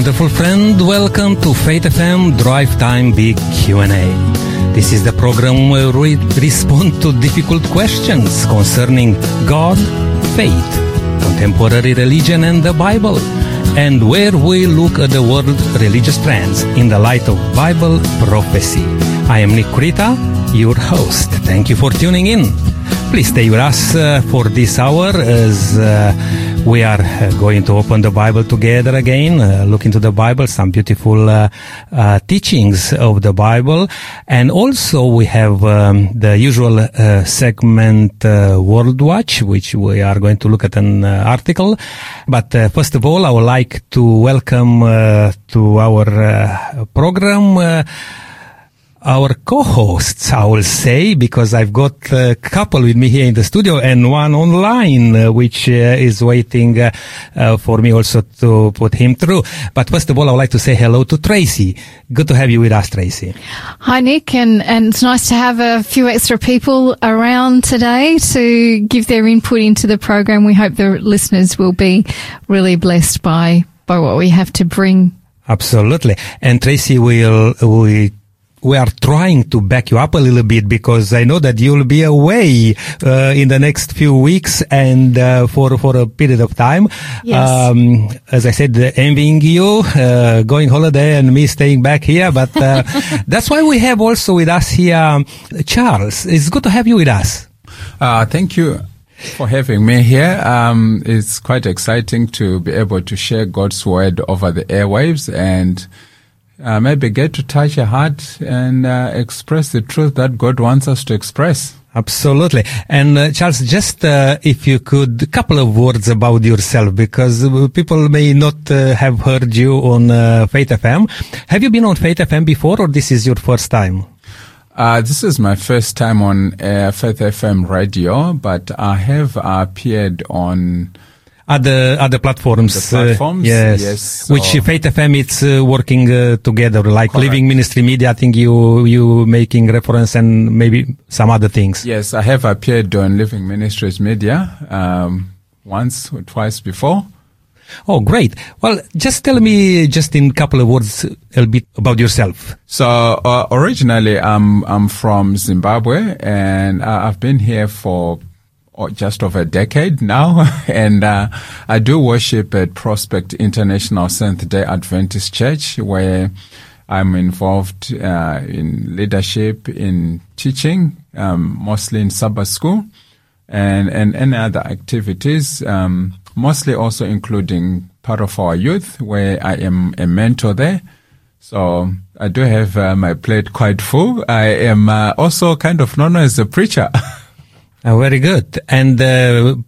wonderful friend, welcome to Faith FM Drive Time Big Q&A. This is the program where we respond to difficult questions concerning God, faith, contemporary religion and the Bible, and where we look at the world's religious trends in the light of Bible prophecy. I am Nic Creta, your host. Thank you for tuning in. Please stay with us for this hour as we are going to open the Bible together again, look into the Bible, some beautiful teachings of the Bible. And also we have the usual segment World Watch, which we are going to look at an article. But first of all, I would like to welcome to our program our co-hosts, I will say, because I've got a couple with me here in the studio and one online, which is waiting for me also to put him through. But first of all, I would like to say hello to Tracy. Good to have you with us, Tracy. Hi, Nick, and it's nice to have a few extra people around today to give their input into the program. We hope the listeners will be really blessed by what we have to bring. Absolutely. And Tracy, we are trying to back you up a little bit because I know that you'll be away in the next few weeks and for a period of time. Yes. As I said, envying you going holiday and me staying back here, but that's why we have also with us here Charles. It's good to have you with us. Thank you for having me here. It's quite exciting to be able to share God's word over the airwaves and maybe get to touch a heart and express the truth that God wants us to express. Absolutely. And Charles, just if you could, a couple of words about yourself, because people may not have heard you on Faith FM. Have you been on Faith FM before, or this is your first time? This is my first time on Faith FM radio, but I have appeared on other platforms, yes. So, which Faith FM it's working together, like correct. Living Ministry Media. I think you making reference and maybe some other things. Yes, I have appeared on Living Ministries Media once or twice before. Oh, great! Well, just tell me, just in a couple of words, a little bit about yourself. So originally, I'm from Zimbabwe, and I've been here for just over a decade now, and I do worship at Prospect International Seventh-day Adventist Church, where I'm involved in leadership, in teaching, mostly in Sabbath school, and any other activities, mostly also including part of our youth, where I am a mentor there. So I do have my plate quite full. I am also kind of known as a preacher. Very good. And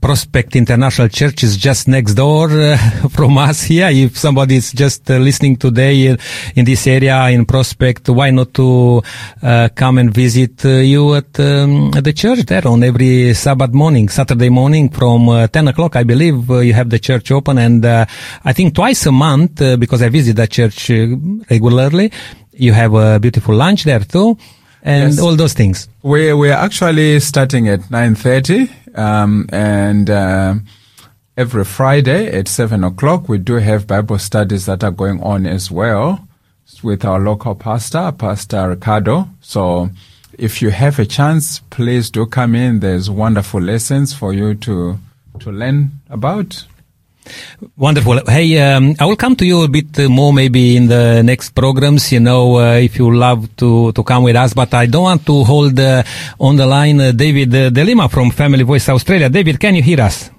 Prospect International Church is just next door from us here. If somebody is just listening today in this area in Prospect, why not to come and visit you at the church there on every Saturday morning from 10 o'clock, I believe you have the church open. And I think twice a month, because I visit that church regularly, you have a beautiful lunch there too. And yes, all those things. We are actually starting at 9:30, and every Friday at 7 o'clock we do have Bible studies that are going on as well with our local pastor, Pastor Ricardo. So if you have a chance, please do come in. There's wonderful lessons for you to learn about. Wonderful. Hey, I will come to you a bit more maybe in the next programs, you know, if you love to come with us. But I don't want to hold on the line David d'Lima from Family Voice Australia. David, can you hear us?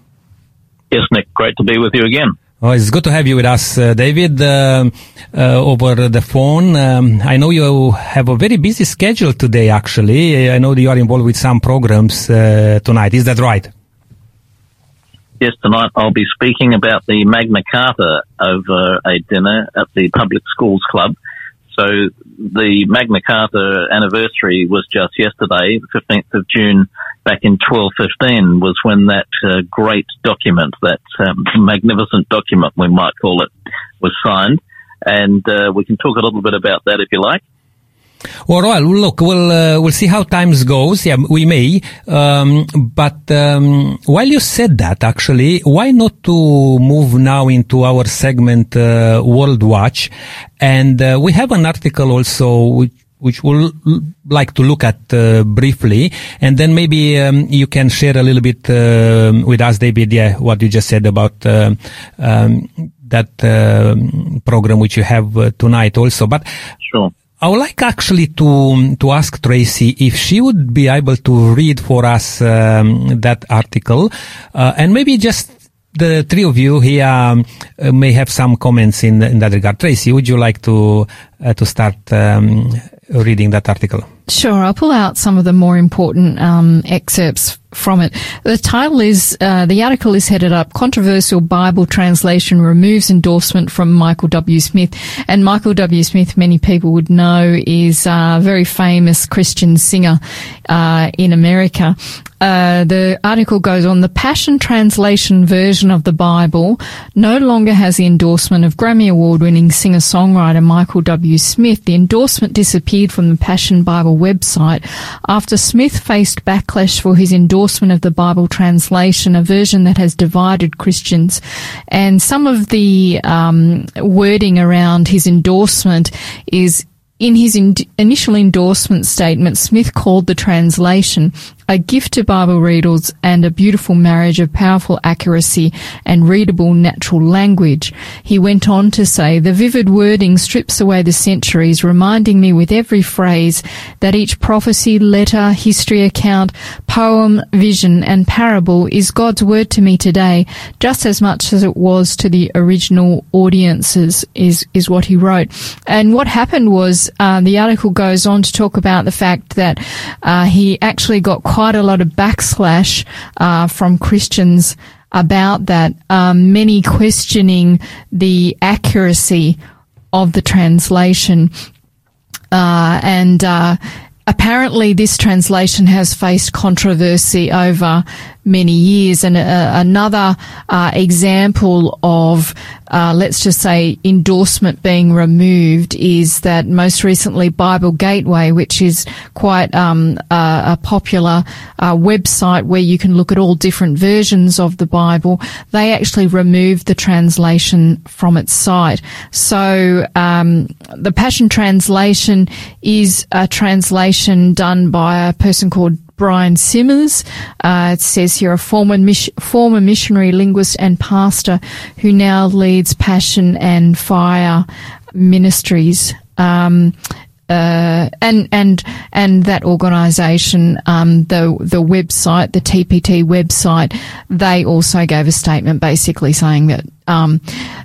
Yes, Nick, great to be with you again. Oh, it's good to have you with us, David, over the phone. I know you have a very busy schedule today, actually. I know that you are involved with some programs tonight. Is that right? Yes, tonight I'll be speaking about the Magna Carta over a dinner at the Public Schools Club. So the Magna Carta anniversary was just yesterday, the 15th of June, back in 1215 was when that great document, that magnificent document we might call it, was signed. And we can talk a little bit about that if you like. Well, look, we'll see how times goes. Yeah, we may. But while you said that, actually, why not to move now into our segment World Watch? And we have an article also which we'll like to look at briefly, and then maybe you can share a little bit with us, David, what you just said about that program which you have tonight also. But sure. I would like actually to ask Tracy if she would be able to read for us that article, and maybe just the three of you here may have some comments in that regard. Tracy, would you like to start reading that article? Sure, I'll pull out some of the more important excerpts from it. The title is, the article is headed up, Controversial Bible Translation Removes Endorsement from Michael W. Smith. And Michael W. Smith, many people would know, is a very famous Christian singer in America. The article goes on, the Passion Translation version of the Bible no longer has the endorsement of Grammy Award-winning singer-songwriter Michael W. Smith. The endorsement disappeared from the Passion Bible website after Smith faced backlash for his endorsement of the Bible translation, a version that has divided Christians. And some of the wording around his endorsement is, in his initial endorsement statement, Smith called the translation a gift to Bible readers and a beautiful marriage of powerful accuracy and readable natural language. He went on to say, the vivid wording strips away the centuries, reminding me with every phrase that each prophecy, letter, history account, poem, vision and parable is God's word to me today, just as much as it was to the original audiences, is what he wrote. And what happened was, the article goes on to talk about the fact that he actually got quite a lot of backslash from Christians about that, many questioning the accuracy of the translation. And apparently this translation has faced controversy over many years, and another example of let's just say endorsement being removed is that most recently Bible Gateway, which is quite a popular website where you can look at all different versions of the Bible, they actually removed the translation from its site. So the Passion Translation is a translation done by a person called Brian Simmers. It says here, a former missionary, linguist and pastor who now leads Passion and Fire Ministries. And that organisation, the website, the TPT website, they also gave a statement basically saying that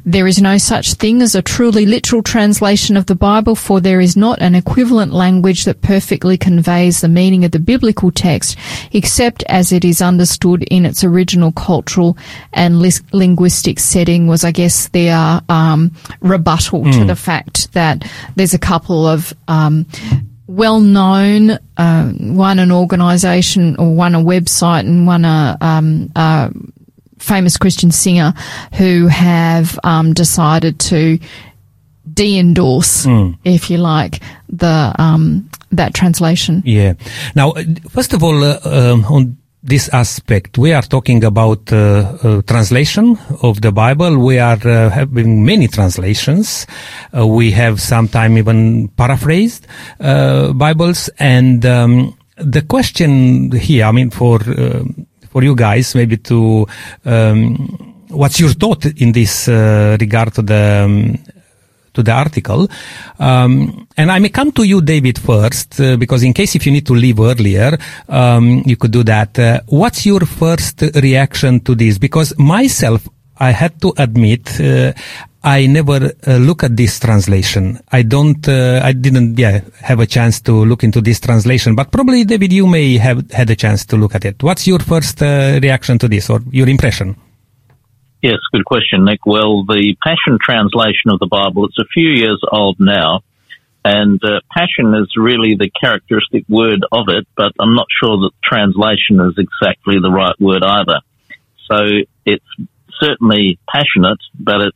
there is no such thing as a truly literal translation of the Bible, for there is not an equivalent language that perfectly conveys the meaning of the biblical text, except as it is understood in its original cultural and linguistic setting, was, I guess, their rebuttal to the fact that there's a couple of well-known, one an organisation, or one a website, and one a famous Christian singer, who have decided to de-endorse, if you like, the that translation. Yeah. Now, first of all, on this aspect, we are talking about translation of the Bible. We are having many translations. We have sometimes even paraphrased Bibles. And the question here, I mean, for you guys, maybe to what's your thought in this regard to the article? And I may come to you, David, first, because in case if you need to leave earlier, you could do that. What's your first reaction to this? Because myself, I had to admit, I never look at this translation. I didn't have a chance to look into this translation, but probably, David, you may have had a chance to look at it. What's your first reaction to this, or your impression? Yes, good question, Nick. Well, the Passion Translation of the Bible, it's a few years old now, and passion is really the characteristic word of it, but I'm not sure that translation is exactly the right word either. So it's certainly passionate, but it's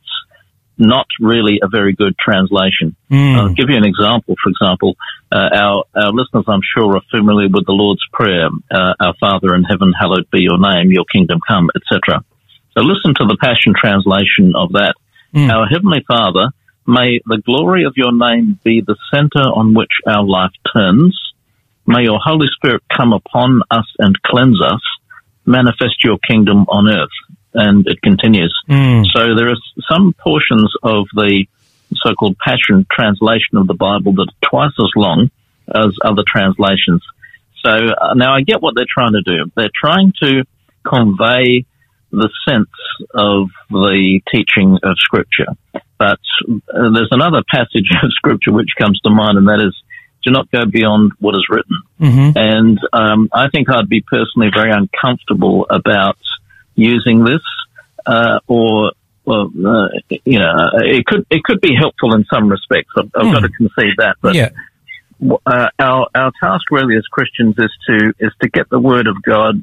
not really a very good translation. I'll give you an example. For example, our listeners, I'm sure, are familiar with the Lord's Prayer, Our Father in heaven, hallowed be your name, your kingdom come, etc. So listen to the Passion Translation of that. Our Heavenly Father, may the glory of your name be the center on which our life turns. May your Holy Spirit come upon us and cleanse us. Manifest your kingdom on earth. And it continues. So there are some portions of the so-called Passion Translation of the Bible that are twice as long as other translations. So now I get what they're trying to do. They're trying to convey the sense of the teaching of Scripture. But there's another passage of Scripture which comes to mind, and that is, do not go beyond what is written. And I think I'd be personally very uncomfortable about using this, you know, it could be helpful in some respects. I've got to concede that. But our task really as Christians is to get the Word of God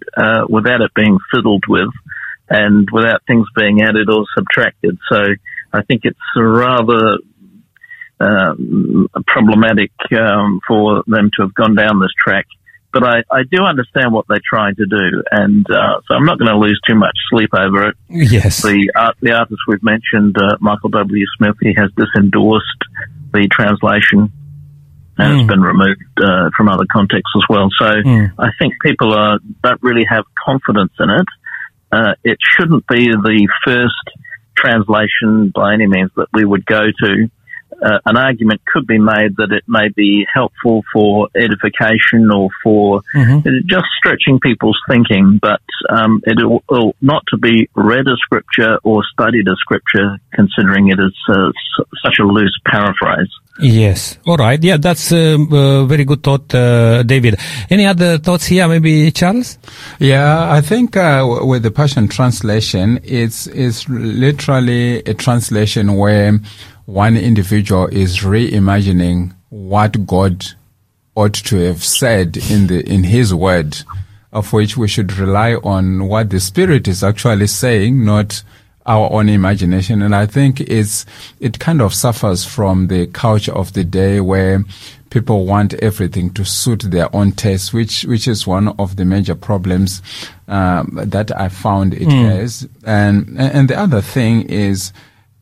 without it being fiddled with, and without things being added or subtracted. So I think it's rather problematic for them to have gone down this track. But I do understand what they're trying to do, and so I'm not going to lose too much sleep over it. Yes. The artist we've mentioned, Michael W. Smith, he has disendorsed the translation, and it's been removed from other contexts as well. So I think people don't really have confidence in it. It shouldn't be the first translation by any means that we would go to. An argument could be made that it may be helpful for edification or for just stretching people's thinking, but it ought not to be read as Scripture or studied as Scripture, considering it is such a loose paraphrase. Yes. All right. Yeah, that's a very good thought, David. Any other thoughts here? Maybe Charles? Yeah, I think with the Passion Translation, it's literally a translation where one individual is reimagining what God ought to have said in His Word, of which we should rely on what the Spirit is actually saying, not our own imagination. And I think it kind of suffers from the culture of the day where people want everything to suit their own taste, which is one of the major problems that I found it has. And the other thing is,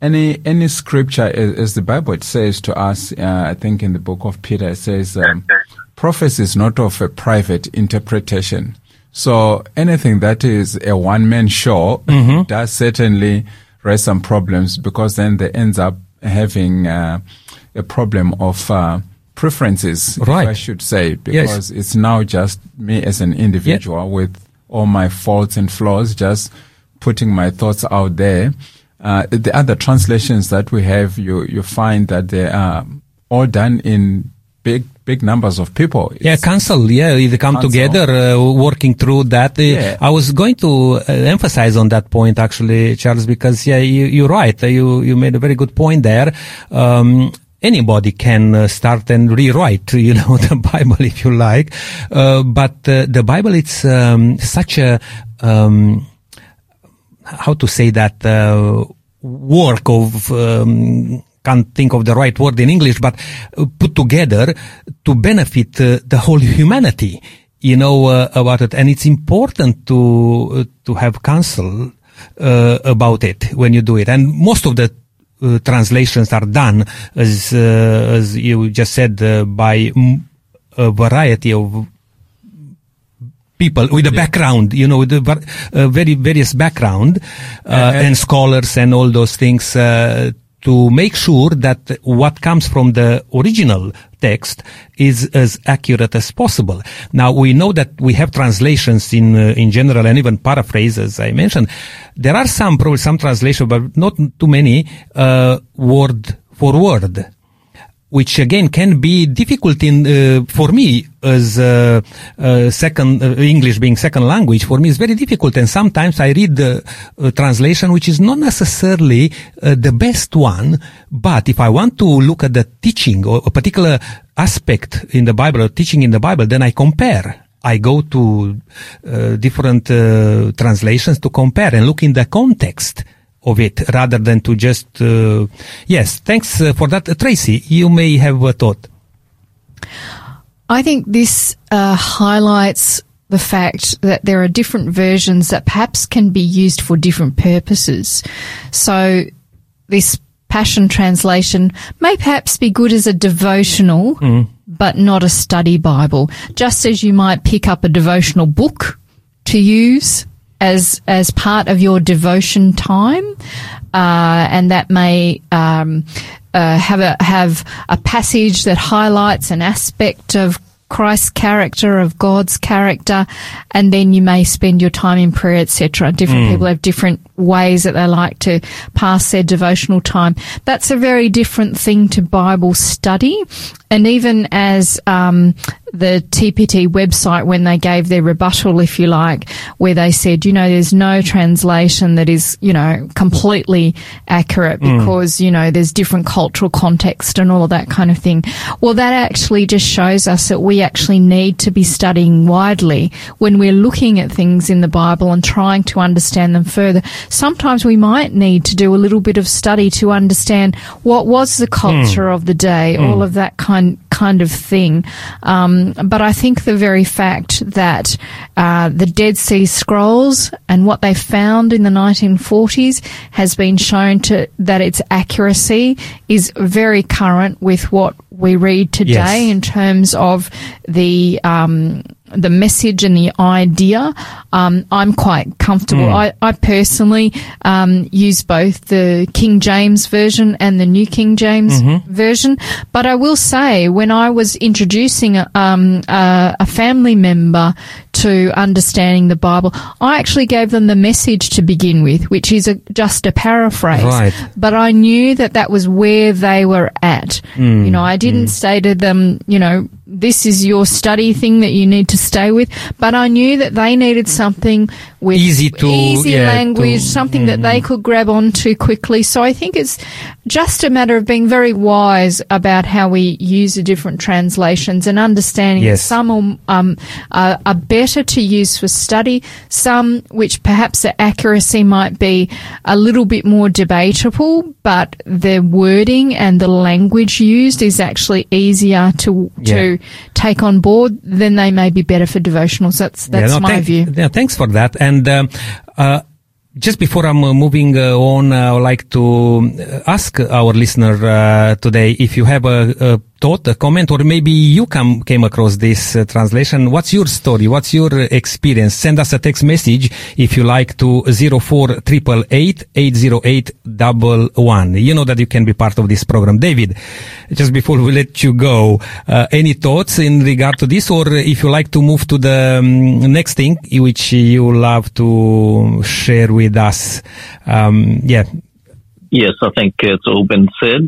any scripture, as the Bible it says to us, I think in the book of Peter, it says, prophecy is not of a private interpretation. So anything that is a one-man show does certainly raise some problems, because then they end up having a problem of preferences, right, if I should say, because it's now just me as an individual with all my faults and flaws, just putting my thoughts out there. The other translations that we have, you find that they are all done in big numbers of people. They come together, working through that. I was going to emphasize on that point, actually, Charles, because you're right. You made a very good point there. Anybody can start and rewrite, the Bible if you like. But the Bible, it's such a how to say that, work of, can't think of the right word in English, but put together to benefit the whole humanity, about it. And it's important to have counsel, about it when you do it. And most of the translations are done, as you just said, by a variety of people with a background, with a very various background, and scholars and all those things, to make sure that what comes from the original text is as accurate as possible. Now, we know that we have translations in general, and even paraphrases, I mentioned. There are probably some translations, but not too many, word for word, which again can be difficult for me as second English being second language. For me, it's very difficult, and sometimes I read the translation which is not necessarily the best one. But if I want to look at the teaching or a particular aspect in the Bible or teaching in the Bible, then I compare. I go to different translations to compare and look in the context of it, rather than to just... yes, thanks for that. Tracy, you may have a thought. I think this highlights the fact that there are different versions that perhaps can be used for different purposes. So this Passion Translation may perhaps be good as a devotional, but not a study Bible, just as you might pick up a devotional book to use as part of your devotion time, and that may have a passage that highlights an aspect of Christ's character, of God's character, and then you may spend your time in prayer, etc. Different people have different ways that they like to pass their devotional time. That's a very different thing to Bible study. And even as the TPT website, when they gave their rebuttal, if you like, where they said, you know, there's no translation that is, you know, completely accurate because, you know, there's different cultural context and all of that kind of thing. Well, that actually just shows us that we actually need to be studying widely when we're looking at things in the Bible and trying to understand them further. Sometimes we might need to do a little bit of study to understand what was the culture of the day, all of that kind of thing. But I think the very fact that the Dead Sea Scrolls and what they found in the 1940s has been shown to that its accuracy is very current with what we read today in terms of the message and the idea. I'm quite comfortable. I personally use both the King James Version and the New King James Version. But I will say, when I was introducing a family member to understanding the Bible, I actually gave them the Message to begin with, which is just a paraphrase. But I knew that that was where they were at. You know, I didn't say to them, you know, this is your study thing that you need to stay with, but I knew that they needed something with easy language, something that they could grab onto quickly. So I think it's just a matter of being very wise about how we use the different translations and understanding that some are better to use for study, some which perhaps the accuracy might be a little bit more debatable, but the wording and the language used is actually easier to take on board, then they may be better for devotionals. That's my view. Yeah, thanks for that. And just before I'm moving on, I would like to ask our listener today if you have a thought, a comment, or maybe you came across this translation. What's your story? What's your experience? Send us a text message if you like to 0488880811. You know that you can be part of this program. David, just before we let you go, any thoughts in regard to this, or if you like to move to the next thing which you love to share with us? Yes, I think it's all been said.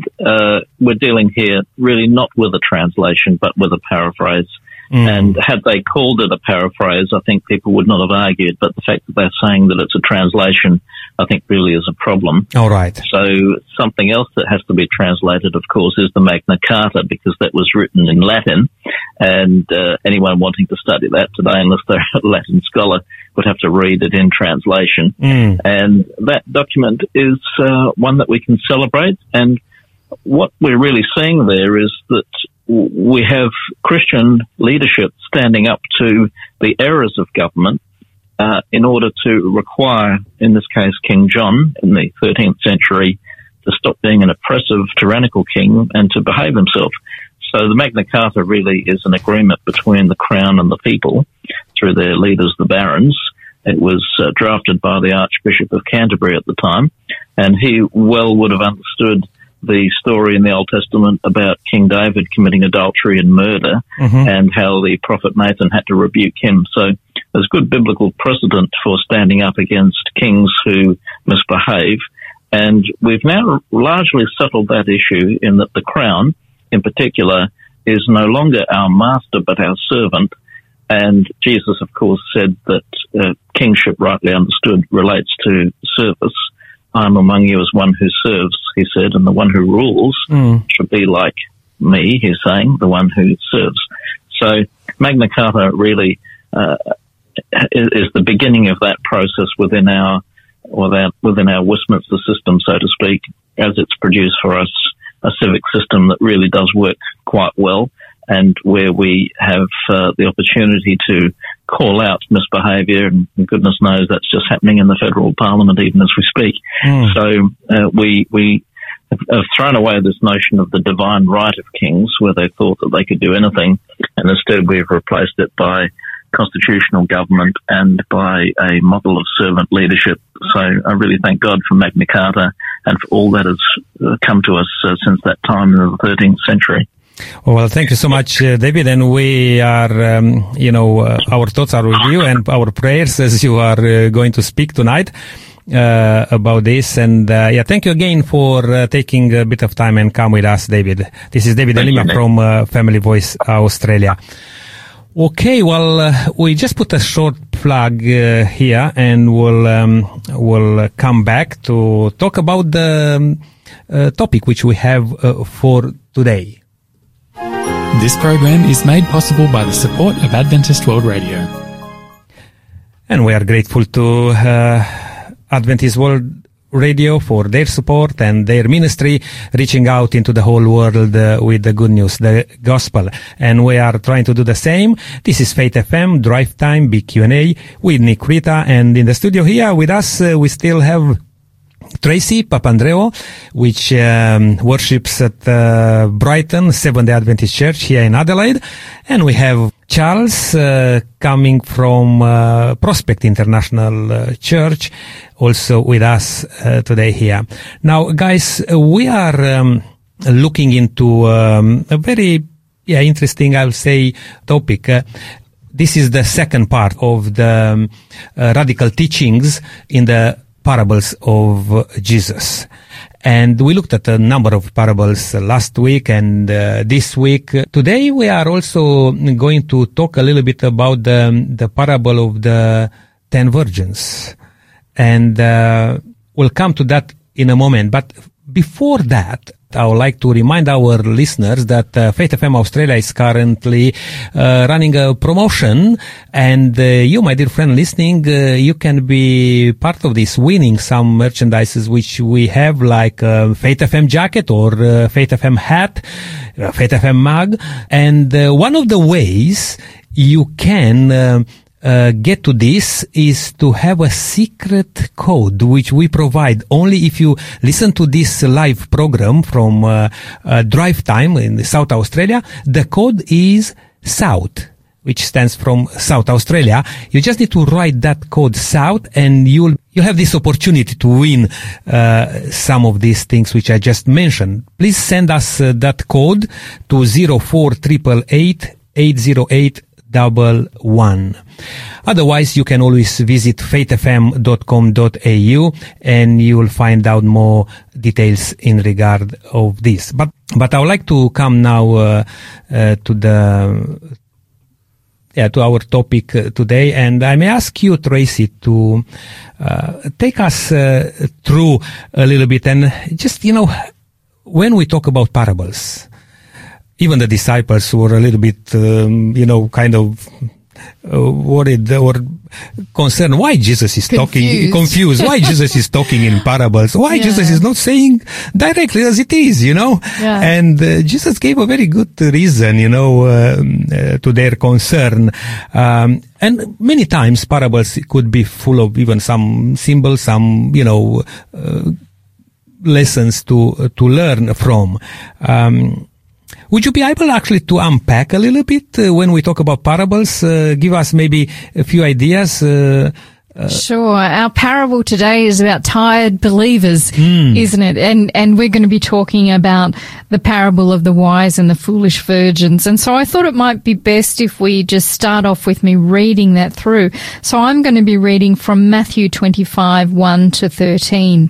We're dealing here really not with a translation, but with a paraphrase. And had they called it a paraphrase, I think people would not have argued. But the fact that they're saying that it's a translation, I think really is a problem. All right. So something else that has to be translated, of course, is the Magna Carta, because that was written in Latin. And anyone wanting to study that today, unless they're a Latin scholar, would have to read it in translation. And that document is one that we can celebrate. And what we're really seeing there is that we have Christian leadership standing up to the errors of government in order to require, in this case, King John in the 13th century to stop being an oppressive, tyrannical king and to behave himself. So the Magna Carta really is an agreement between the Crown and the people through their leaders, the barons. It was drafted by the Archbishop of Canterbury at the time, and he well would have understood the story in the Old Testament about King David committing adultery and murder and how the prophet Nathan had to rebuke him. So there's good biblical precedent for standing up against kings who misbehave. And we've now largely settled that issue in that the Crown, in particular, is no longer our master but our servant. And Jesus, of course, said that kingship, rightly understood, relates to service. I'm among you as one who serves, he said, and the one who rules should be like me, he's saying, the one who serves. So Magna Carta really is the beginning of that process within our within our Westminster system, so to speak, as it's produced for us a civic system that really does work quite well, and where we have the opportunity to call out misbehaviour, and goodness knows that's just happening in the federal parliament even as we speak. So we have thrown away this notion of the divine right of kings, where they thought that they could do anything, and instead we've replaced it by constitutional government and by a model of servant leadership. So I really thank God for Magna Carta and for all that has come to us since that time in the 13th century. Well, thank you so much, David. And we are, our thoughts are with you and our prayers as you are going to speak tonight about this. And thank you again for taking a bit of time and come with us, David. This is David d'Lima from Family Voice Australia. Okay, well, we just put a short plug here, and we'll come back to talk about the topic which we have for today. This program is made possible by the support of Adventist World Radio, and we are grateful to Adventist World Radio for their support and their ministry, reaching out into the whole world with the good news, the gospel. And we are trying to do the same. This is Faith FM, Drive Time, BQ&A with Nic Creta. And in the studio here with us, we still have Tracy Papandreou, which worships at Brighton Seventh-day Adventist Church here in Adelaide. And we have Charles coming from Prospect International Church, also with us today here. Now, guys, we are looking into a very interesting, I would say, topic. This is the second part of the radical teachings in the parables of Jesus. And we looked at a number of parables last week and this week. Today we are also going to talk a little bit about the parable of the 10 virgins. And we'll come to that in a moment. But before that, I would like to remind our listeners that Faith FM Australia is currently running a promotion, and you, my dear friend listening, you can be part of this, winning some merchandises which we have, like Faith FM jacket or Faith FM hat, Faith FM mug. And one of the ways you can get to this is to have a secret code which we provide only if you listen to this live program from Drive Time in South Australia. The code is SOUTH, which stands from South Australia. You just need to write that code SOUTH, and you'll have this opportunity to win some of these things which I just mentioned. Please send us that code to 0488880811. Otherwise, you can always visit faithfm.com.au and you will find out more details in regard of this. But I would like to come now to the to our topic today, and I may ask you, Tracy, to take us through a little bit, and just when we talk about parables. Even the disciples were a little bit, kind of worried or concerned. Why Jesus is talking, confused. Why Jesus is talking in parables? Why Jesus is not saying directly as it is, And Jesus gave a very good reason, to their concern. And many times parables could be full of even some symbols, some, lessons to learn from. Would you be able actually to unpack a little bit when we talk about parables? Give us maybe a few ideas. Sure. Our parable today is about tired believers, isn't it? And we're going to be talking about the parable of the wise and the foolish virgins. And so I thought it might be best if we just start off with me reading that through. So I'm going to be reading from Matthew 25:1-13.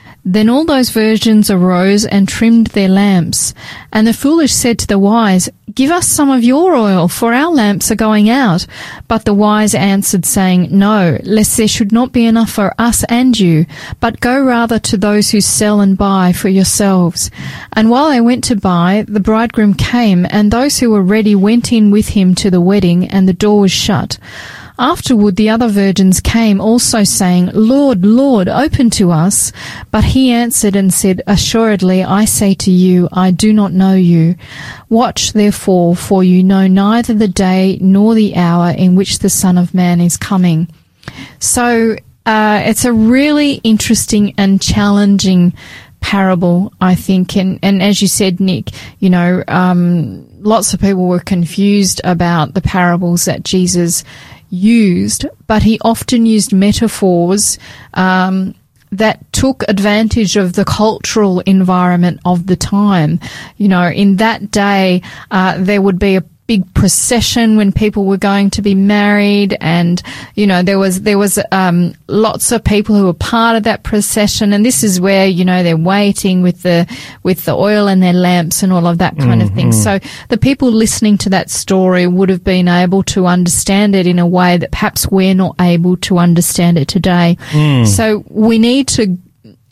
Then all those virgins arose and trimmed their lamps. And the foolish said to the wise, "Give us some of your oil, for our lamps are going out." But the wise answered, saying, "No, lest there should not be enough for us and you, but go rather to those who sell and buy for yourselves." And while they went to buy, the bridegroom came, and those who were ready went in with him to the wedding, and the door was shut. Afterward the other virgins came also, saying, "Lord, Lord, open to us." But he answered and said, "Assuredly, I say to you, I do not know you. Watch therefore, for you know neither the day nor the hour in which the Son of Man is coming." So it's a really interesting and challenging parable, I think. And as you said, Nick, you know, lots of people were confused about the parables that Jesus used, but he often used metaphors that took advantage of the cultural environment of the time. You know, in that day, there would be a big procession when people were going to be married, and you know there was lots of people who were part of that procession, and this is where, you know, they're waiting with the oil and their lamps and all of that kind of thing. So the people listening to that story would have been able to understand it in a way that perhaps we're not able to understand it today. So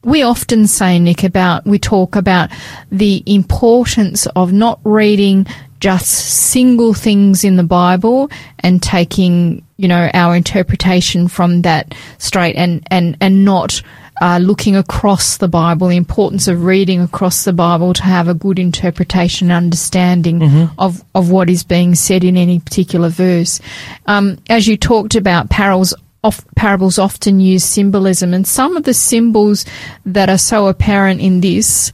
we often say, Nick, we talk about the importance of not reading just single things in the Bible and taking, you know, our interpretation from that straight, and not looking across the Bible, the importance of reading across the Bible to have a good interpretation and understanding of what is being said in any particular verse. As you talked about, parables often use symbolism, and some of the symbols that are so apparent in this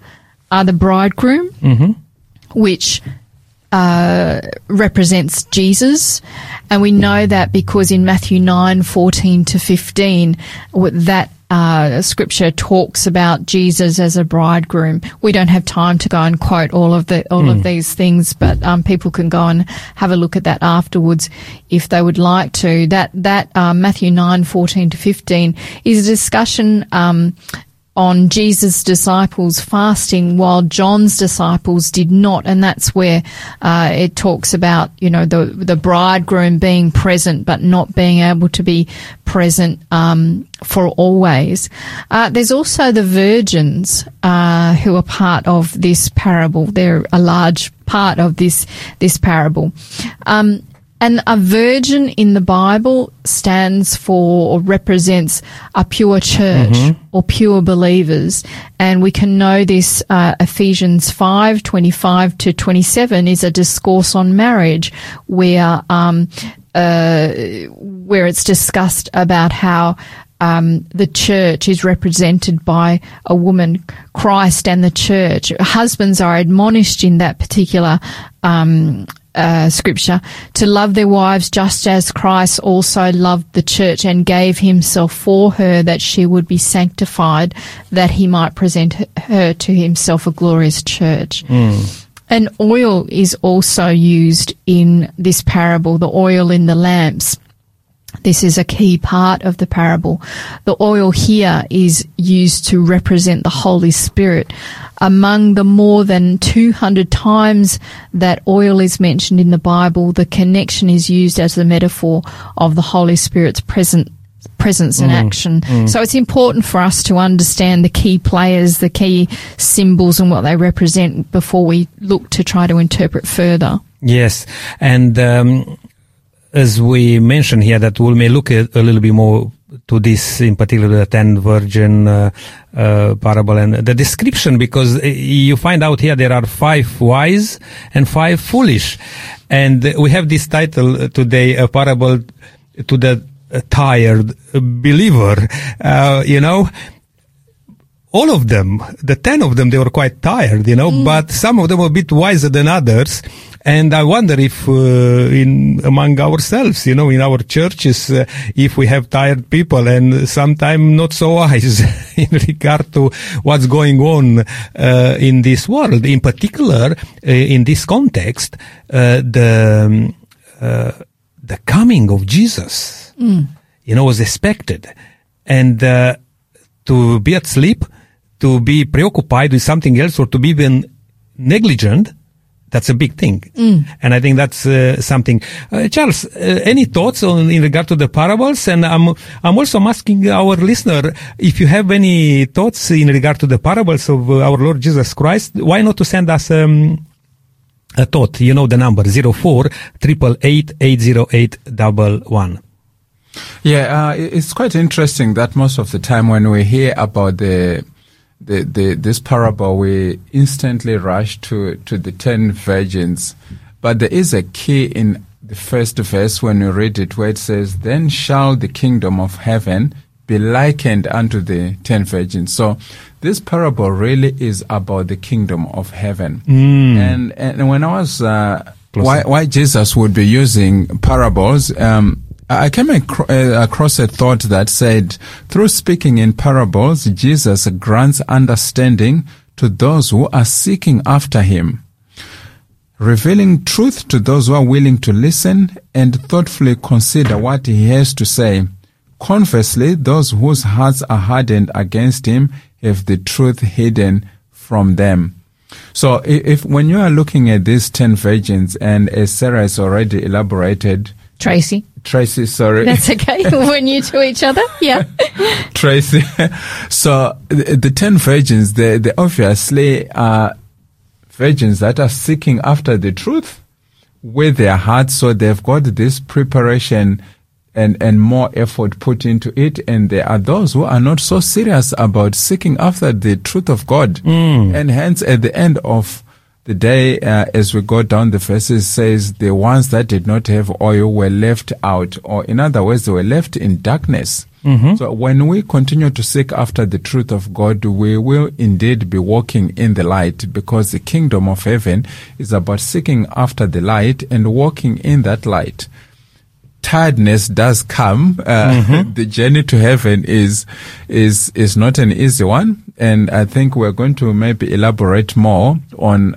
are the bridegroom, which represents Jesus, and we know that because in Matthew 9:14 to 15, that scripture talks about Jesus as a bridegroom. We don't have time to go and quote all of these things, but people can go and have a look at that afterwards if they would like to. That Matthew 9:14 to 15 is a discussion on Jesus' disciples fasting while John's disciples did not, and that's where it talks about, you know, the bridegroom being present but not being able to be present for always. There's also the virgins who are part of this parable. They're a large part of this parable. And a virgin in the Bible stands for or represents a pure church or pure believers. And we can know this, Ephesians 5:25 to 27 is a discourse on marriage where it's discussed about how the church is represented by a woman, Christ and the church. Husbands are admonished in that particular scripture to love their wives just as Christ also loved the church and gave himself for her, that she would be sanctified, that he might present her to himself a glorious church. And oil is also used in this parable, the oil in the lamps. This is a key part of the parable. The oil here is used to represent the Holy Spirit. Among the more than 200 times that oil is mentioned in the Bible, the connection is used as the metaphor of the Holy Spirit's presence and action. So it's important for us to understand the key players, the key symbols and what they represent before we look to try to interpret further. Yes, and as we mentioned here, that we may look at a little bit more to this, in particular, the 10 virgin parable and the description, because you find out here there are 5 wise and 5 foolish. And we have this title today, a parable to the tired believer, you know. All of them, the 10 of them, they were quite tired, you know, but some of them were a bit wiser than others. And I wonder if, among ourselves, you know, in our churches, if we have tired people and sometimes not so wise in regard to what's going on, in this world. In particular, in this context, the coming of Jesus, was expected. And to be asleep, to be preoccupied with something else, or to be even negligent, that's a big thing. And I think that's something. Charles, any thoughts in regard to the parables? And I'm also asking our listener, if you have any thoughts in regard to the parables of our Lord Jesus Christ, why not to send us a thought? You know the number, 04 888 808 11. Yeah, it's quite interesting that most of the time when we hear about this parable, we instantly rush to the 10 virgins. But there is a key in the first verse when you read it, where it says, "Then shall the kingdom of heaven be likened unto the 10 virgins." So this parable really is about the kingdom of heaven. And when I was why Jesus would be using parables, I came across a thought that said, through speaking in parables, Jesus grants understanding to those who are seeking after him, revealing truth to those who are willing to listen and thoughtfully consider what he has to say. Conversely, those whose hearts are hardened against him have the truth hidden from them. So when you are looking at these 10 virgins, and as Sarah has already elaborated, Tracy, sorry. That's okay. We're new to each other. Yeah. Tracy. So the 10 virgins, they obviously are virgins that are seeking after the truth with their hearts. So they've got this preparation and more effort put into it. And there are those who are not so serious about seeking after the truth of God. And hence, at the end of the day, as we go down the verses, says the ones that did not have oil were left out, or in other words, they were left in darkness. So when we continue to seek after the truth of God, we will indeed be walking in the light, because the kingdom of heaven is about seeking after the light and walking in that light. Tiredness does come. The journey to heaven is not an easy one, and I think we're going to maybe elaborate more on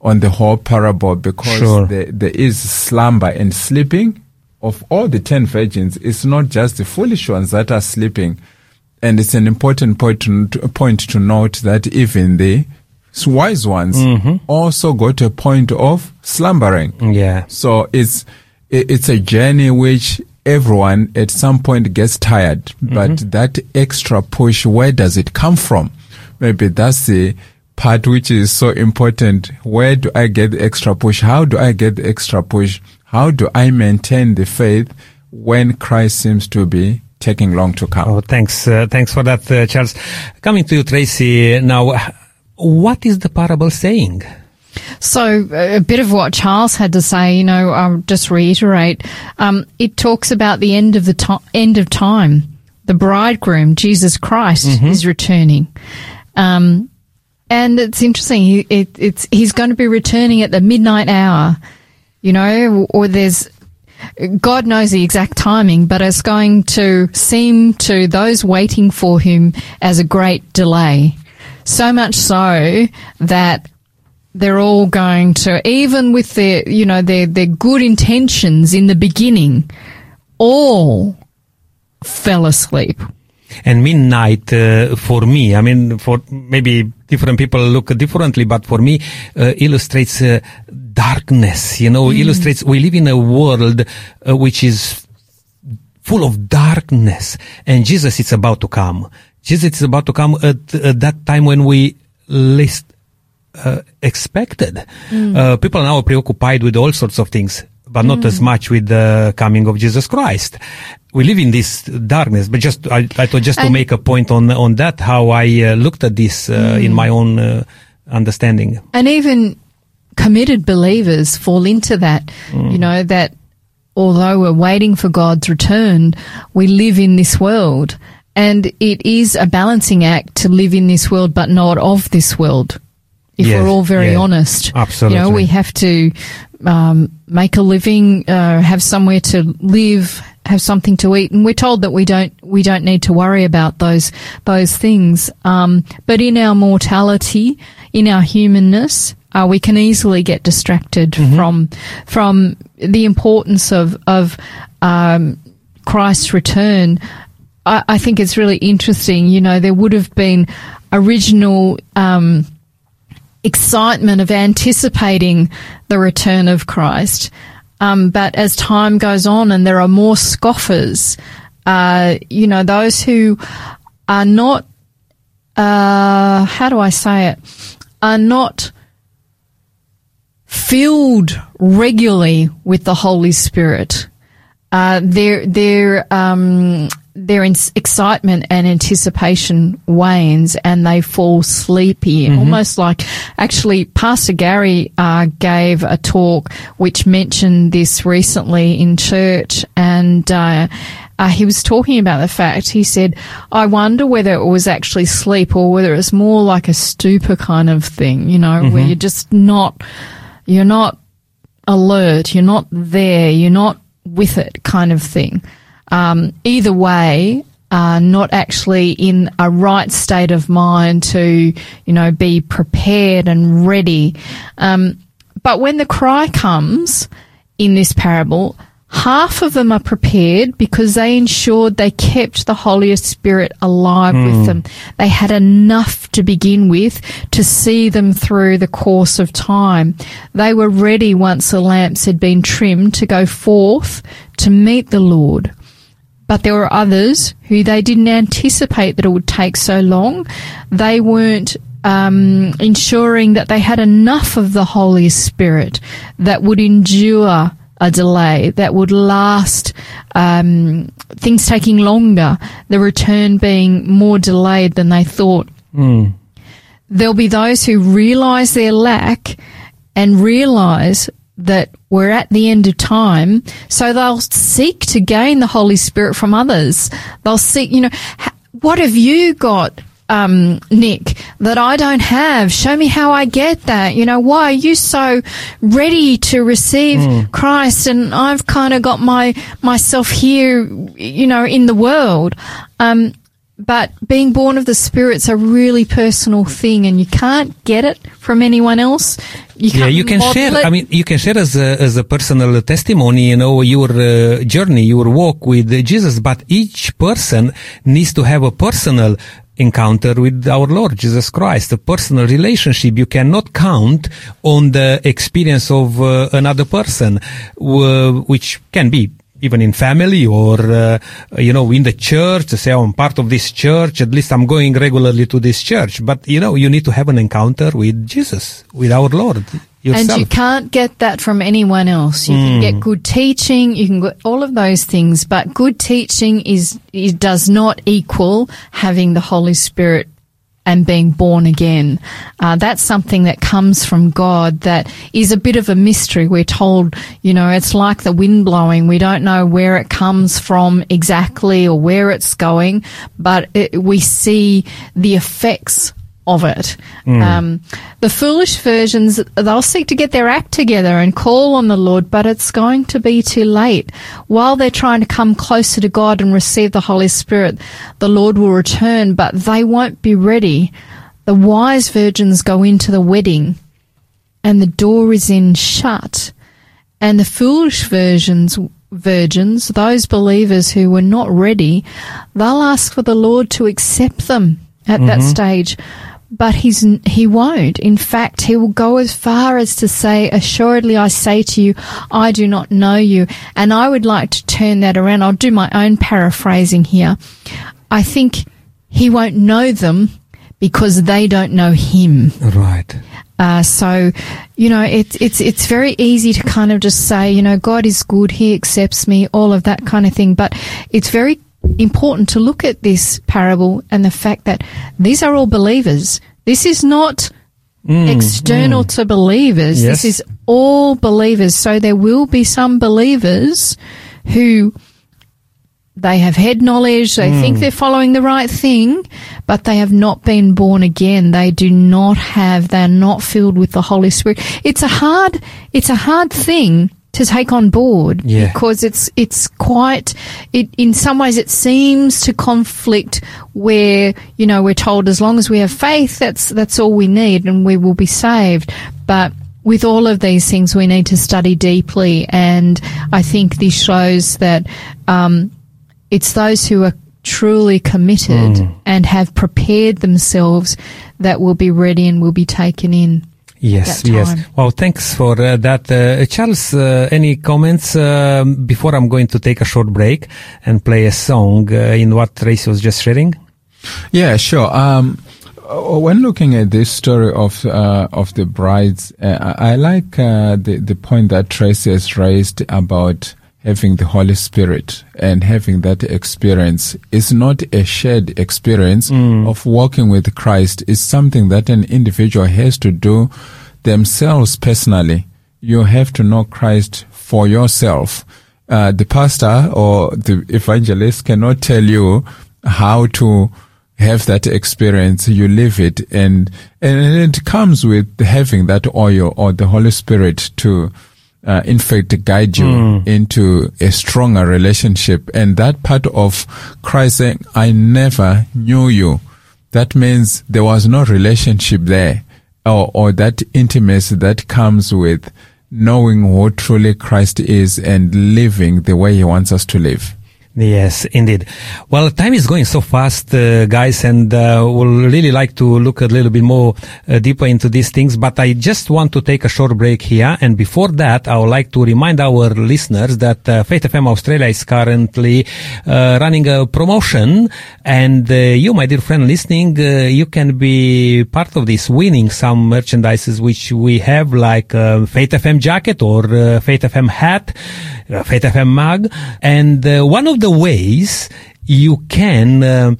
the whole parable, because there is slumber and sleeping of all the 10 virgins. It's not just the foolish ones that are sleeping, and it's an important point to note that even the wise ones also got a point of slumbering. So it's a journey which everyone at some point gets tired, but that extra push, where does it come from? Maybe that's the part which is so important. Where do I get the extra push? How do I get the extra push? How do I maintain the faith when Christ seems to be taking long to come? Oh, thanks for that, Charles. Coming to you, Tracy, now, what is the parable saying? So a bit of what Charles had to say, I'll just reiterate. It talks about the end of time. The bridegroom, Jesus Christ, is returning, and it's interesting. He's going to be returning at the midnight hour, Or there's God knows the exact timing, but it's going to seem to those waiting for him as a great delay. So much so that they're all going to, even with their, their good intentions in the beginning, all fell asleep. And midnight, for me, for maybe different people look differently, but for me, illustrates darkness, illustrates we live in a world which is full of darkness, and Jesus is about to come. Jesus is about to come at that time when we least expected. People now are preoccupied with all sorts of things, but not as much with the coming of Jesus Christ. We live in this darkness, but I thought to make a point on that, how I looked at this in my own understanding. And even committed believers fall into that, that although we're waiting for God's return, we live in this world, and it is a balancing act to live in this world but not of this world. If we're all very honest, absolutely. We have to make a living, have somewhere to live, have something to eat, and we're told that we don't need to worry about those things. But in our mortality, in our humanness, we can easily get distracted from the importance of Christ's return, I think it's really interesting. You know, there would have been original excitement of anticipating the return of Christ. But as time goes on and there are more scoffers, you know, those who are not, how do I say it, are not filled regularly with the Holy Spirit. Their excitement and anticipation wanes and they fall sleepy. Mm-hmm. Almost like, actually, Pastor Gary gave a talk which mentioned this recently in church, and he was talking about the fact, he said, I wonder whether it was actually sleep or whether it's more like a stupor kind of thing, you know, mm-hmm. where you're just not, you're not alert, you're not there, you're not with it kind of thing. Either way, not actually in a right state of mind to, you know, be prepared and ready. But when the cry comes in this parable, half of them are prepared because they ensured they kept the Holy Spirit alive with them. They had enough to begin with to see them through the course of time. They were ready once the lamps had been trimmed to go forth to meet the Lord. But there were others who they didn't anticipate that it would take so long. They weren't ensuring that they had enough of the Holy Spirit that would endure a delay, that would last, things taking longer, the return being more delayed than they thought. There'll be those who realise their lack and realise that we're at the end of time, so they'll seek to gain the Holy Spirit from others. They'll seek, you know, what have you got, Nick, that I don't have? Show me how I get that. You know, why are you so ready to receive Christ and I've kind of got myself here, you know, in the world? But being born of the Spirit's a really personal thing, and you can't get it from anyone else. You can't you can share. It. I mean, you can share as a personal testimony, you know, your journey, your walk with Jesus. But each person needs to have a personal encounter with our Lord Jesus Christ, a personal relationship. You cannot count on the experience of another person, which can be even in family or, you know, in the church, to say, oh, I'm part of this church, at least I'm going regularly to this church. But, you know, you need to have an encounter with Jesus, with our Lord yourself. And you can't get that from anyone else. You can get good teaching, you can get all of those things, but good teaching does not equal having the Holy Spirit and being born again. That's something that comes from God that is a bit of a mystery. We're told, you know, it's like the wind blowing. We don't know where it comes from exactly or where it's going, but we see the effects of it. The foolish virgins, they'll seek to get their act together and call on the Lord, but it's going to be too late. While they're trying to come closer to God and receive the Holy Spirit, the Lord will return, but they won't be ready. The wise virgins go into the wedding and the door is in shut. And the foolish virgins, those believers who were not ready, they'll ask for the Lord to accept them at that stage. But he won't. In fact, he will go as far as to say, assuredly I say to you, I do not know you. And I would like to turn that around. I'll do my own paraphrasing here. I think he won't know them because they don't know him. Right. So, you know, it's very easy to kind of just say, you know, God is good, he accepts me, all of that kind of thing. But it's very important to look at this parable and the fact that these are all believers. This is not external to believers. Yes. This is all believers. So there will be some believers who they have head knowledge, they think they're following the right thing, but they have not been born again. They do not have, they're not filled with the Holy Spirit. It's a hard thing to take on board, because it's quite, it in some ways it seems to conflict where, you know, we're told as long as we have faith, that's all we need and we will be saved. But with all of these things, we need to study deeply, and I think this shows that it's those who are truly committed and have prepared themselves that will be ready and will be taken in. Yes. Well, thanks for that. Charles, any comments before I'm going to take a short break and play a song in what Tracy was just sharing? Yeah, sure. When looking at this story of the brides, I like the point that Tracy has raised about having the Holy Spirit and having that experience. It's not a shared experience of walking with Christ. It's something that an individual has to do themselves personally. You have to know Christ for yourself. The pastor or the evangelist cannot tell you how to have that experience. You live it, and it comes with having that oil or the Holy Spirit to in fact, guide you into a stronger relationship. And that part of Christ saying, I never knew you. That means there was no relationship there, or that intimacy that comes with knowing who truly Christ is and living the way he wants us to live. Yes, indeed. Well, time is going so fast, guys, and we'll really like to look a little bit more deeper into these things, but I just want to take a short break here. And before that, I would like to remind our listeners that Faith FM Australia is currently running a promotion, and you, my dear friend listening, you can be part of this, winning some merchandises which we have, like Faith FM jacket or Faith FM hat, Faith FM mug, and one of the ways you can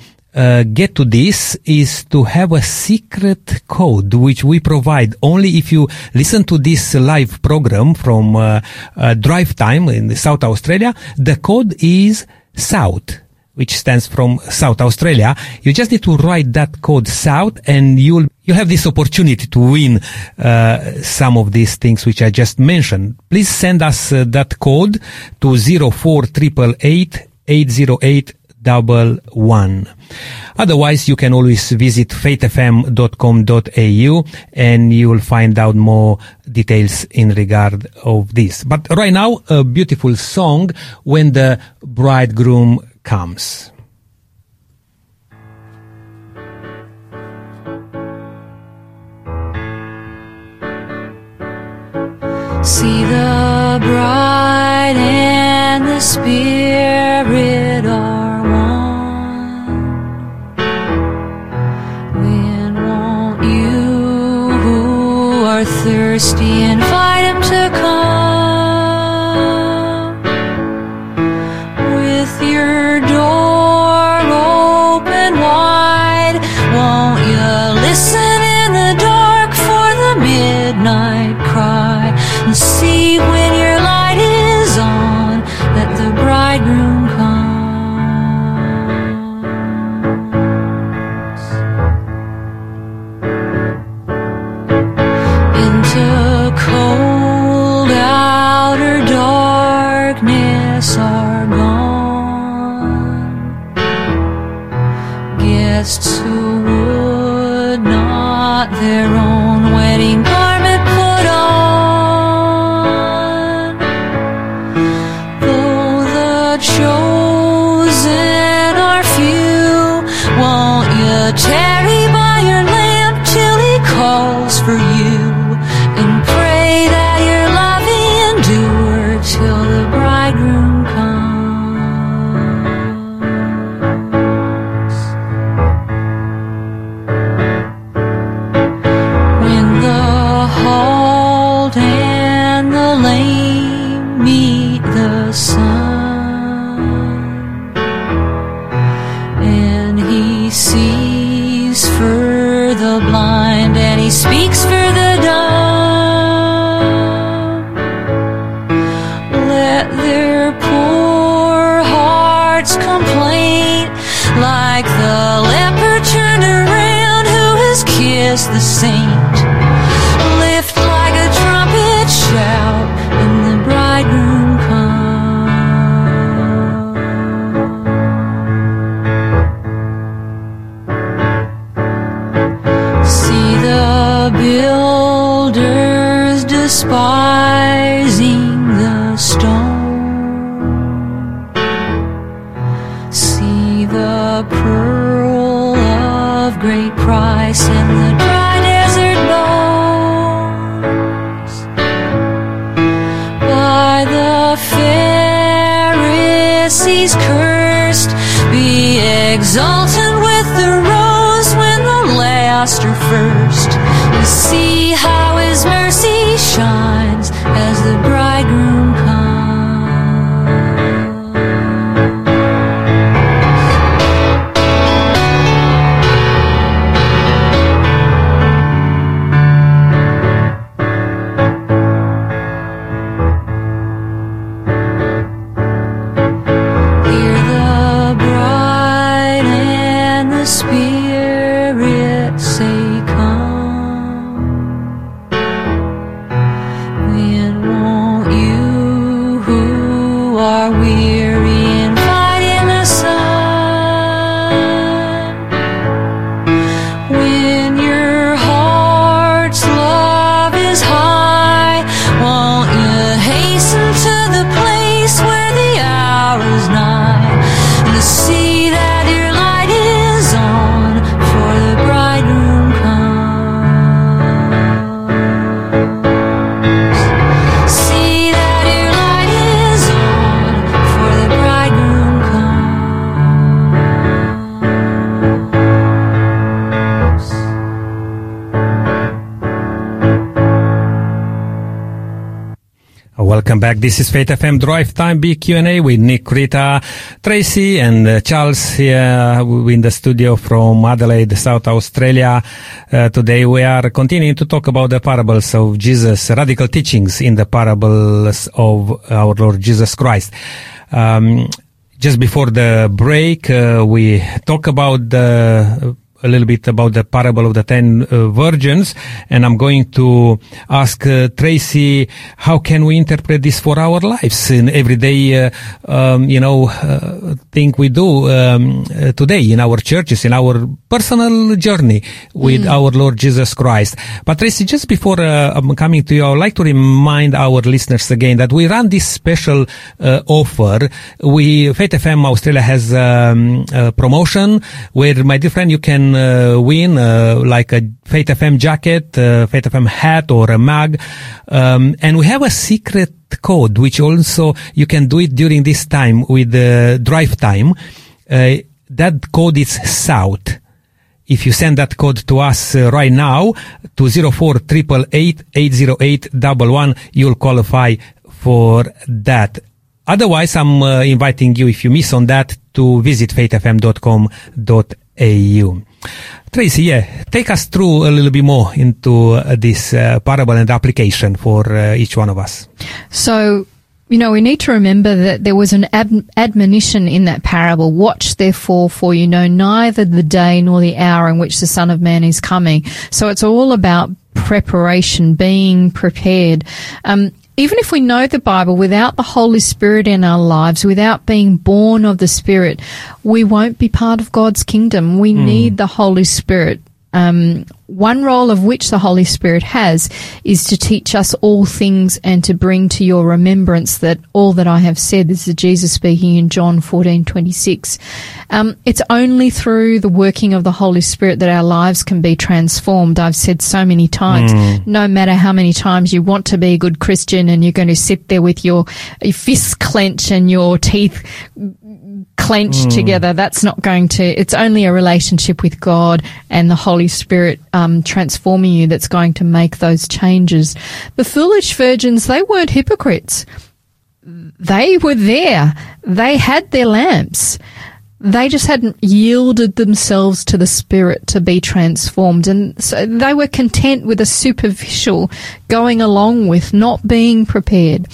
get to this is to have a secret code which we provide only if you listen to this live program from Drive Time in South Australia. The code is SOUTH, which stands from South Australia. You just need to write that code SOUTH, and you'll have this opportunity to win some of these things which I just mentioned. Please send us that code to 0488 808 11. Otherwise, you can always visit faithfm.com.au and you will find out more details in regard of this. But right now, a beautiful song, When the Bridegroom Comes. See the bride and the Spirit are one. When won't you who are thirsty invite him to come? With your door open wide, won't you listen in the dark for the midnight cry? And see when your light is on, let the bridegroom comes. Into cold outer darkness are gone guests who would not their own wedding garment put on. Chosen are few, won't you tarry by your lamp till he calls for you, and pray that your love endure till the bridegroom comes. When the halt and the lame meet the sun, blind, and he speaks for the dumb. Let their poor hearts complain, like the leper turned around who has kissed the saint. Lift like a trumpet shout, and the bridegroom. Builders great price in the dry desert bones, by the Pharisees cursed, be exalted with the rose when the last are first, to see how his mercy shines as the bridegroom comes. Welcome back. This is Faith FM Drive Time Big Q&A with Nic Creta, Tracy and Charles here in the studio from Adelaide, South Australia. Today we are continuing to talk about the parables of Jesus, radical teachings in the parables of our Lord Jesus Christ. Just before the break, we talk about a little bit about the parable of the 10 virgins, and I'm going to ask Tracy, how can we interpret this for our lives in everyday thing we do today in our churches, in our personal journey with our Lord Jesus Christ. But Tracy, just before I'm coming to you, I would like to remind our listeners again that we run this special offer. Faith FM Australia has a promotion where, my dear friend, you can win like a Faith FM jacket, Faith FM hat, or a mug, and we have a secret code which also you can do it during this time with the drive time. That code is SOUTH. If you send that code to us right now to 0488880811, you'll qualify for that. Otherwise, I'm inviting you, if you miss on that, to visit faithfm.com.au. Tracy, take us through a little bit more into this parable and application for each one of us. So, you know, we need to remember that there was an admonition in that parable. Watch therefore, for you know neither the day nor the hour in which the Son of Man is coming. So it's all about preparation, being prepared. Even if we know the Bible, without the Holy Spirit in our lives, without being born of the Spirit, we won't be part of God's kingdom. We need the Holy Spirit. One role of which the Holy Spirit has is to teach us all things and to bring to your remembrance that all that I have said. This is Jesus speaking in John 14:26. It's only through the working of the Holy Spirit that our lives can be transformed. I've said so many times, no matter how many times you want to be a good Christian and you're going to sit there with your fists clenched and your teeth clenched together, that's not going to, it's only a relationship with God and the Holy Spirit transforming you that's going to make those changes. The foolish virgins, they weren't hypocrites. They were there. They had their lamps. They just hadn't yielded themselves to the Spirit to be transformed. And so they were content with a superficial going along with, not being prepared.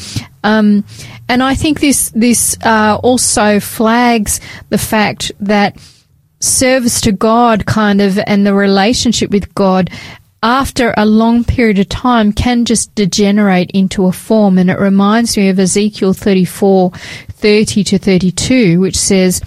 And I think this also flags the fact that service to God kind of and the relationship with God after a long period of time can just degenerate into a form. And it reminds me of Ezekiel 34:30 to 32, which says,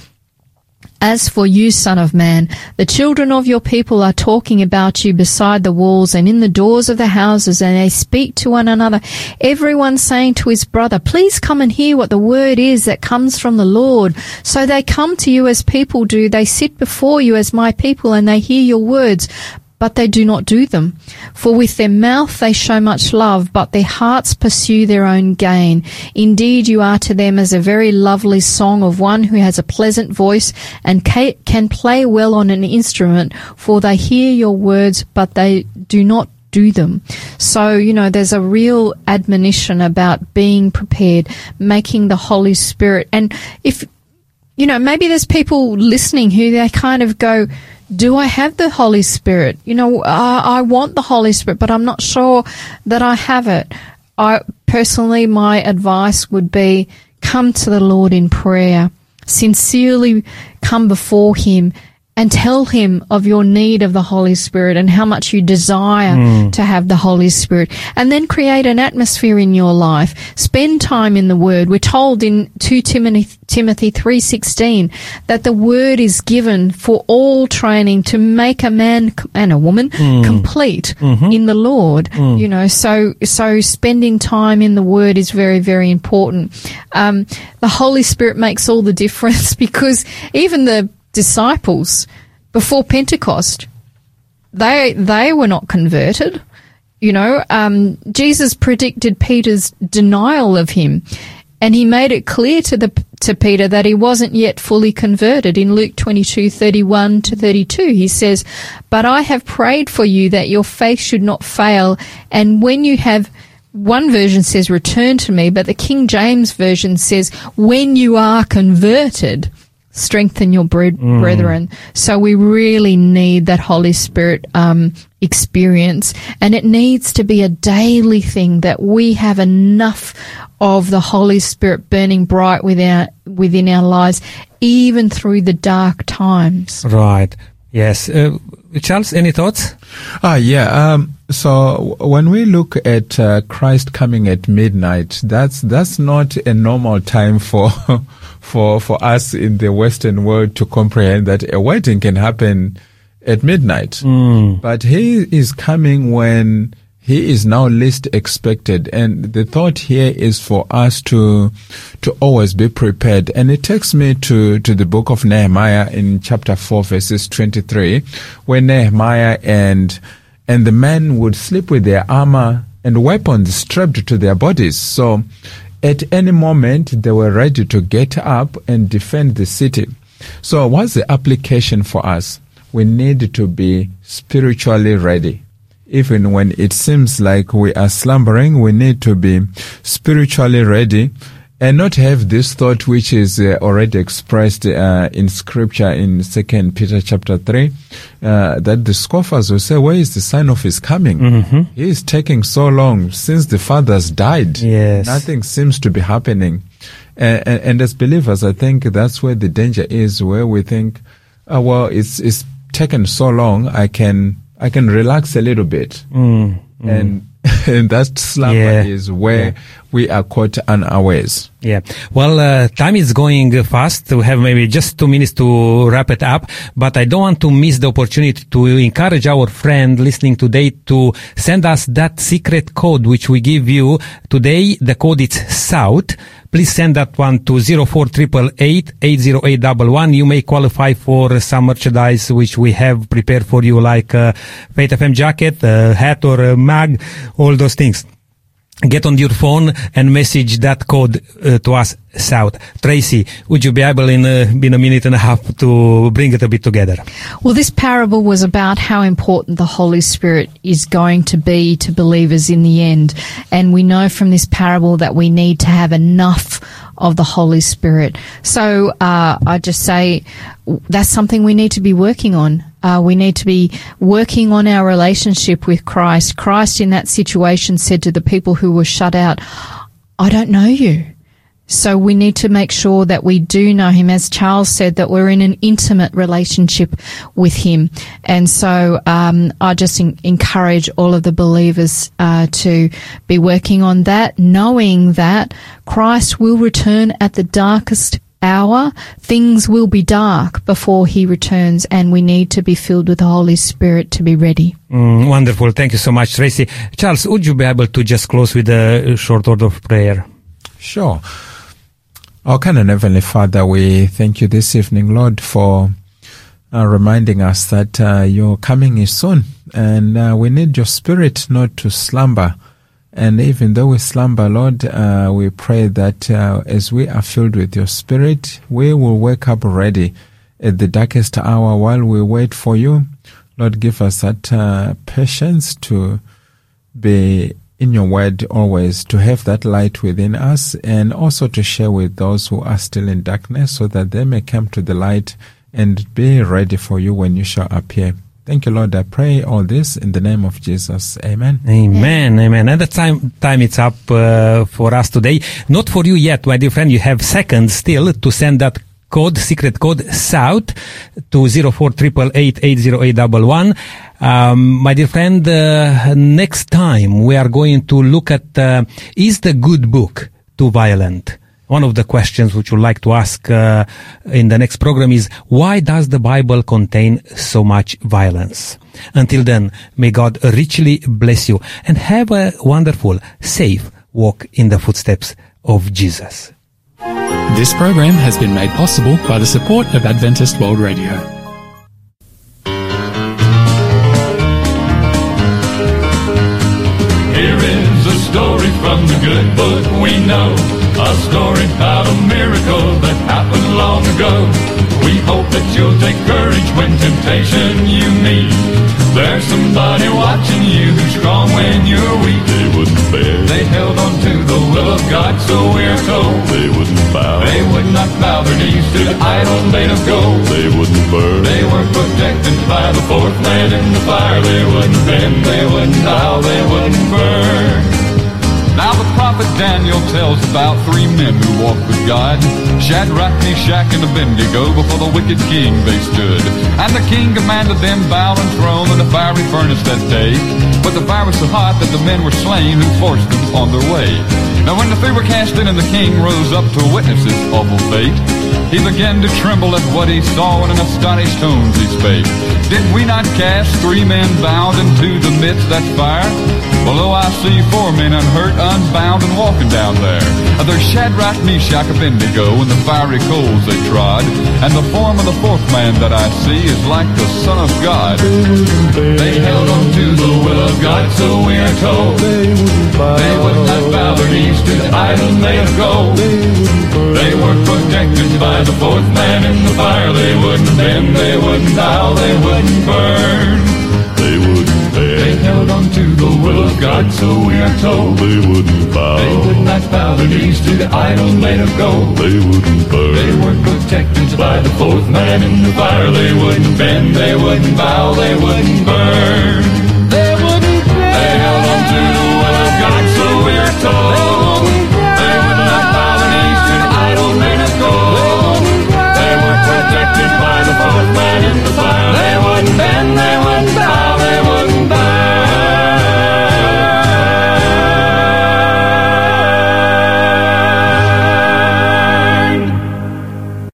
As for you, Son of Man, the children of your people are talking about you beside the walls and in the doors of the houses, and they speak to one another, everyone saying to his brother, please come and hear what the word is that comes from the Lord. So they come to you as people do. They sit before you as my people, and they hear your words, but they do not do them. For with their mouth they show much love, but their hearts pursue their own gain. Indeed, you are to them as a very lovely song of one who has a pleasant voice and can play well on an instrument, for they hear your words, but they do not do them. So, you know, there's a real admonition about being prepared, making the Holy Spirit. And if, you know, maybe there's people listening who they kind of go, do I have the Holy Spirit? You know, I want the Holy Spirit, but I'm not sure that I have it. I personally, my advice would be come to the Lord in prayer, sincerely come before Him and tell Him of your need of the Holy Spirit and how much you desire to have the Holy Spirit. And then create an atmosphere in your life. Spend time in the Word. We're told in 2 Timothy 3:16 that the Word is given for all training to make a man and a woman complete in the Lord. You know, so spending time in the Word is very, very important. The Holy Spirit makes all the difference, because even the disciples before Pentecost, they were not converted. You know, Jesus predicted Peter's denial of him, and he made it clear to Peter that he wasn't yet fully converted. In Luke 22:31-32, he says, "But I have prayed for you that your faith should not fail, and when you have..." One version says, "Return to me," but the King James Version says, "When you are converted, strengthen your brethren." So we really need that Holy Spirit experience, and it needs to be a daily thing, that we have enough of the Holy Spirit burning bright within our lives, even through the dark times. Right. Yes. Charles, any thoughts? So when we look at Christ coming at midnight, that's not a normal time for us in the Western world to comprehend that a wedding can happen at midnight. But He is coming when He is now least expected. And the thought here is for us to always be prepared. And it takes me to the book of Nehemiah in chapter 4, verses 23, where Nehemiah and the men would sleep with their armor and weapons strapped to their bodies. So at any moment, they were ready to get up and defend the city. So what's the application for us? We need to be spiritually ready. Even when it seems like we are slumbering, we need to be spiritually ready and not have this thought which is already expressed in Scripture in 2 Peter chapter 3, that the scoffers will say, where is the sign of His coming? He is taking so long. Since the fathers died, nothing seems to be happening. And as believers, I think that's where the danger is, where we think, oh, well, it's taken so long, I can relax a little bit. And that slumber is where we are caught unawares. Well, time is going fast. We have maybe just 2 minutes to wrap it up, but I don't want to miss the opportunity to encourage our friend listening today to send us that secret code which we give you today. The code is SOUTH. Please send that one to 0488880811. You may qualify for some merchandise which we have prepared for you, like Faith FM jacket, hat or a mug, all those things. Get on your phone and message that code to us, SOUTH. Tracy, would you be able in a minute and a half to bring it a bit together? Well, this parable was about how important the Holy Spirit is going to be to believers in the end. And we know from this parable that we need to have enough of the Holy Spirit. So I just say that's something we need to be working on. We need to be working on our relationship with Christ. Christ in that situation said to the people who were shut out, I don't know you. So we need to make sure that we do know Him. As Charles said, that we're in an intimate relationship with Him. And so I just encourage all of the believers to be working on that, knowing that Christ will return at the darkest hour, things will be dark before he returns, and we need to be filled with the Holy Spirit to be ready. Wonderful. Thank you so much, Tracy. Charles, would you be able to just close with a short word of prayer? Sure. Our kind and Heavenly Father, we thank you this evening, Lord, for reminding us that your coming is soon, and we need your Spirit not to slumber. And even though we slumber, Lord, we pray that as we are filled with your Spirit, we will wake up ready at the darkest hour while we wait for you. Lord, give us that patience to be in your word always, to have that light within us, and also to share with those who are still in darkness so that they may come to the light and be ready for you when you shall appear. Thank you, Lord. I pray all this in the name of Jesus. Amen. Amen. Amen. And the time it's up for us today. Not for you yet, my dear friend. You have seconds still to send that code, secret code, SOUTH to 0488880811. My dear friend, next time we are going to look at, is the good book too violent? One of the questions which you'd like to ask in the next program is, why does the Bible contain so much violence? Until then, may God richly bless you and have a wonderful, safe walk in the footsteps of Jesus. This program has been made possible by the support of Adventist World Radio. Here is a story from the good book we know, a story about a miracle that happened long ago. We hope that you'll take courage when temptation you meet. There's somebody watching you who's strong when you're weak. They wouldn't bend. They held on to the will of God, so we're told. They wouldn't bow. They would not bow their knees to the idol made of gold. They wouldn't burn. They were protected by the fourth man in the fire. They wouldn't bend. They wouldn't bow. They wouldn't burn. Now the prophet Daniel tells about three men who walked with God. Shadrach, Meshach, and Abednego, before the wicked king they stood. And the king commanded them bow and thrown in the fiery furnace that day. But the fire was so hot that the men were slain who forced them on their way. Now when the three were cast in and the king rose up to witness his awful fate, he began to tremble at what he saw, and in astonished tones he spake, "Did we not cast three men bound into the midst of that fire? Well, lo, I see four men unhurt, unbound, and walking down there. There's Shadrach, Meshach, Abednego, and the fiery coals they trod. And the form of the fourth man that I see is like the Son of God." They held on to the will of God, so we are told. They would not bow their knees to the idol made of gold. They were protected by the fourth man in the fire. They wouldn't bend, they wouldn't bow, they wouldn't burn. They wouldn't bend. They held on to the will of God, so we are told. They wouldn't bow. They would not bow their knees to the idol made of gold. They wouldn't burn. They were protected by the fourth man in the fire. They wouldn't bend. They wouldn't bow. They wouldn't burn.